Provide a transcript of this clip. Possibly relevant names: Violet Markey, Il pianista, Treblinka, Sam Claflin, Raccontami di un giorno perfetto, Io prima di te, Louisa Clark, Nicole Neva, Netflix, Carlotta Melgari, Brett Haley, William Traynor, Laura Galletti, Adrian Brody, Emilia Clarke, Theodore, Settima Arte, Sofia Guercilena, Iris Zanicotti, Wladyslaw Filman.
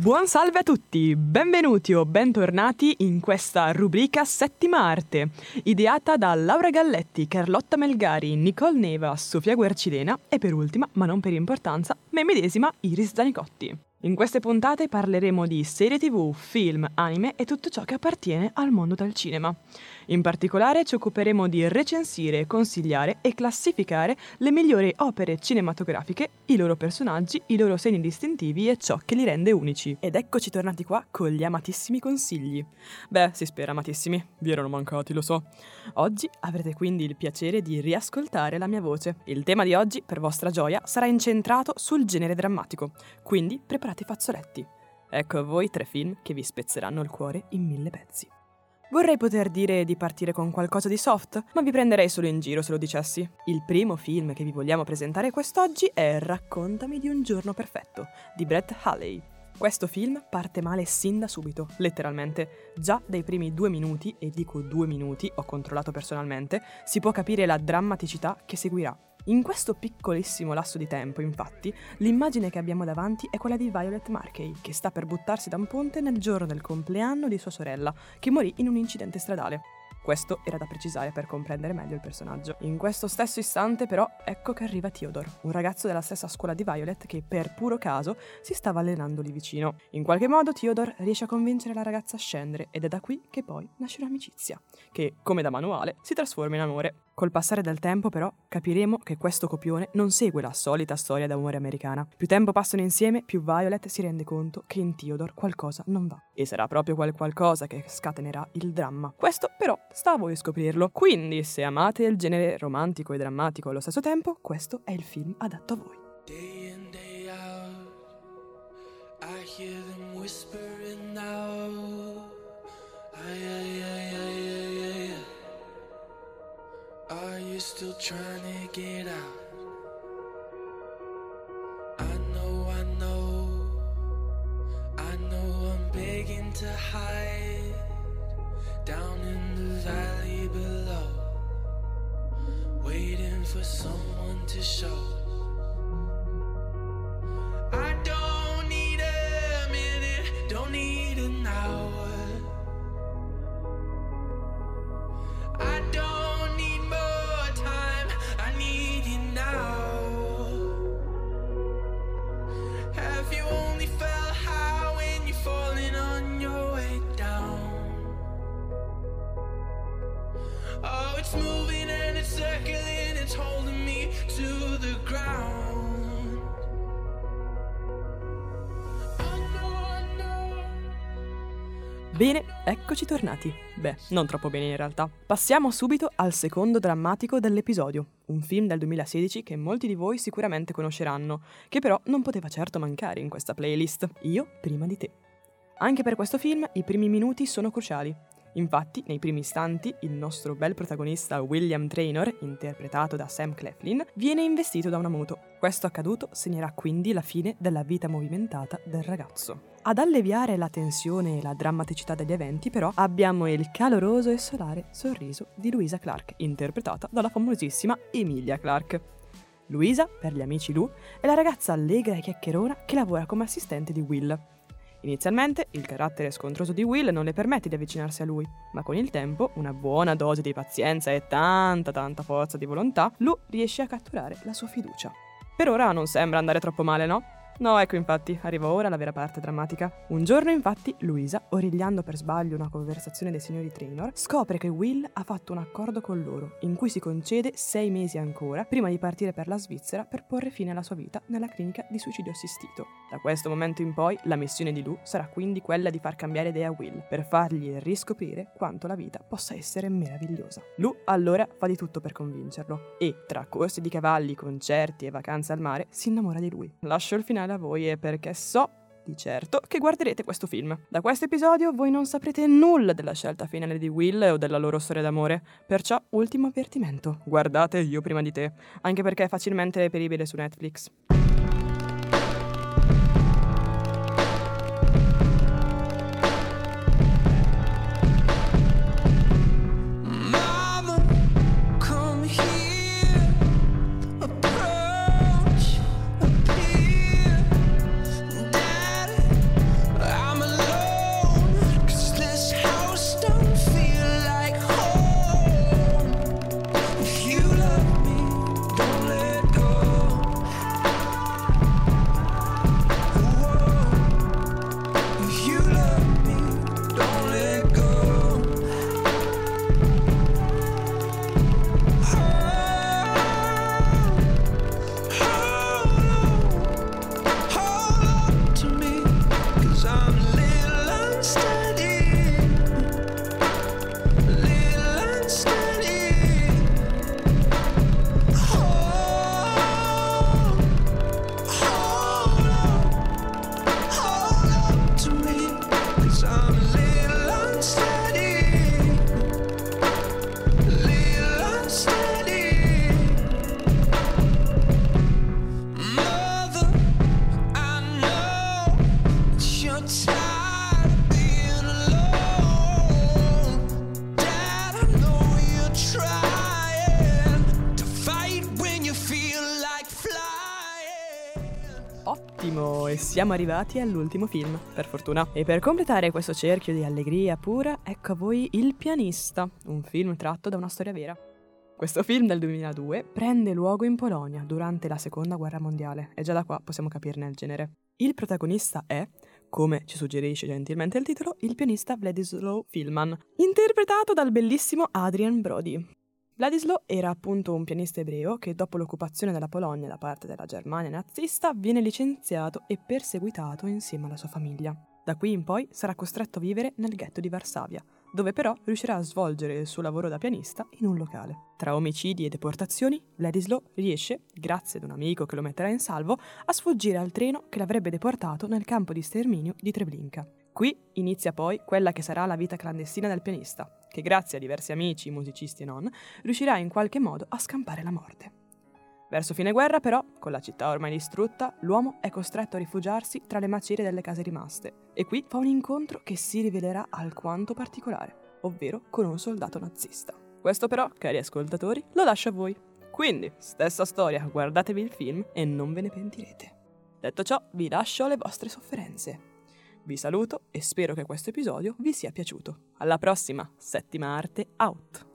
Buon salve a tutti, benvenuti o bentornati in questa rubrica Settima Arte, ideata da Laura Galletti, Carlotta Melgari, Nicole Neva, Sofia Guercilena e per ultima, ma non per importanza, me medesima Iris Zanicotti. In queste puntate parleremo di serie TV, film, anime e tutto ciò che appartiene al mondo del cinema. In particolare ci occuperemo di recensire, consigliare e classificare le migliori opere cinematografiche, i loro personaggi, i loro segni distintivi e ciò che li rende unici. Ed eccoci tornati qua con gli amatissimi consigli. Beh, si spera amatissimi, vi erano mancati, lo so. Oggi avrete quindi il piacere di riascoltare la mia voce. Il tema di oggi, per vostra gioia, sarà incentrato sul genere drammatico, quindi preparate i fazzoletti. Ecco a voi tre film che vi spezzeranno il cuore in 1000 pezzi. Vorrei poter dire di partire con qualcosa di soft, ma vi prenderei solo in giro se lo dicessi. Il primo film che vi vogliamo presentare quest'oggi è Raccontami di un giorno perfetto, di Brett Haley. Questo film parte male sin da subito, letteralmente. Già dai primi 2 minuti, e dico 2 minuti, ho controllato personalmente, si può capire la drammaticità che seguirà. In questo piccolissimo lasso di tempo, infatti, l'immagine che abbiamo davanti è quella di Violet Markey, che sta per buttarsi da un ponte nel giorno del compleanno di sua sorella, che morì in un incidente stradale. Questo era da precisare per comprendere meglio il personaggio. In questo stesso istante, però, ecco che arriva Theodore, un ragazzo della stessa scuola di Violet che, per puro caso, si stava allenando lì vicino. In qualche modo, Theodore riesce a convincere la ragazza a scendere ed è da qui che poi nasce un'amicizia, che, come da manuale, si trasforma in amore. Col passare del tempo, però, capiremo che questo copione non segue la solita storia d'amore americana. Più tempo passano insieme, più Violet si rende conto che in Theodore qualcosa non va. E sarà proprio quel qualcosa che scatenerà il dramma. Questo, però, sta a voi scoprirlo. Quindi, se amate il genere romantico e drammatico allo stesso tempo, questo è il film adatto a voi. Day in, day out, I hear them whispering now. Ay, ay, ay, ay, ay, ay. Are you still trying to get out? I know I'm begging to hide down in the valley below, waiting for someone to show. I don't need a minute, don't need an hour. Bene, eccoci tornati. Beh, non troppo bene in realtà. Passiamo subito al secondo drammatico dell'episodio, un film del 2016 che molti di voi sicuramente conosceranno, che però non poteva certo mancare in questa playlist. Io prima di te. Anche per questo film i primi minuti sono cruciali. Infatti, nei primi istanti, il nostro bel protagonista William Traynor, interpretato da Sam Claflin, viene investito da una moto. Questo accaduto segnerà quindi la fine della vita movimentata del ragazzo. Ad alleviare la tensione e la drammaticità degli eventi, però, abbiamo il caloroso e solare sorriso di Louisa Clark, interpretata dalla famosissima Emilia Clarke. Louisa, per gli amici Lou, è la ragazza allegra e chiacchierona che lavora come assistente di Will. Inizialmente, il carattere scontroso di Will non le permette di avvicinarsi a lui, ma con il tempo, una buona dose di pazienza e tanta forza di volontà, Lou riesce a catturare la sua fiducia. Per ora non sembra andare troppo male, no? No, ecco infatti, arriva ora la vera parte drammatica. Un giorno, infatti, Louisa, origliando per sbaglio una conversazione dei signori Traynor, scopre che Will ha fatto un accordo con loro, in cui si concede 6 mesi ancora prima di partire per la Svizzera per porre fine alla sua vita nella clinica di suicidio assistito. Da questo momento in poi, la missione di Lou sarà quindi quella di far cambiare idea a Will, per fargli riscoprire quanto la vita possa essere meravigliosa. Lou, allora, fa di tutto per convincerlo, e, tra corsi di cavalli, concerti e vacanze al mare, si innamora di lui. Lascio il finale a voi, e perché so di certo che guarderete questo film. Da questo episodio voi non saprete nulla della scelta finale di Will o della loro storia d'amore, perciò ultimo avvertimento: guardate Io prima di te, anche perché è facilmente reperibile su Netflix. e siamo arrivati all'ultimo film, per fortuna. E per completare questo cerchio di allegria pura, ecco a voi Il pianista, un film tratto da una storia vera. Questo film del 2002 prende luogo in Polonia durante la Seconda Guerra Mondiale, e già da qua possiamo capirne il genere. Il protagonista è, come ci suggerisce gentilmente il titolo, il pianista Wladyslaw Filman, interpretato dal bellissimo Adrian Brody. Wladyslaw era appunto un pianista ebreo che dopo l'occupazione della Polonia da parte della Germania nazista viene licenziato e perseguitato insieme alla sua famiglia. Da qui in poi sarà costretto a vivere nel ghetto di Varsavia, dove però riuscirà a svolgere il suo lavoro da pianista in un locale. Tra omicidi e deportazioni, Wladyslaw riesce, grazie ad un amico che lo metterà in salvo, a sfuggire al treno che l'avrebbe deportato nel campo di sterminio di Treblinka. Qui inizia poi quella che sarà la vita clandestina del pianista, che grazie a diversi amici, musicisti e non, riuscirà in qualche modo a scampare la morte. Verso fine guerra però, con la città ormai distrutta, l'uomo è costretto a rifugiarsi tra le macerie delle case rimaste, e qui fa un incontro che si rivelerà alquanto particolare, ovvero con un soldato nazista. Questo però, cari ascoltatori, lo lascio a voi. Quindi, stessa storia, guardatevi il film e non ve ne pentirete. Detto ciò, vi lascio alle vostre sofferenze. Vi saluto e spero che questo episodio vi sia piaciuto. Alla prossima, Settima Arte out!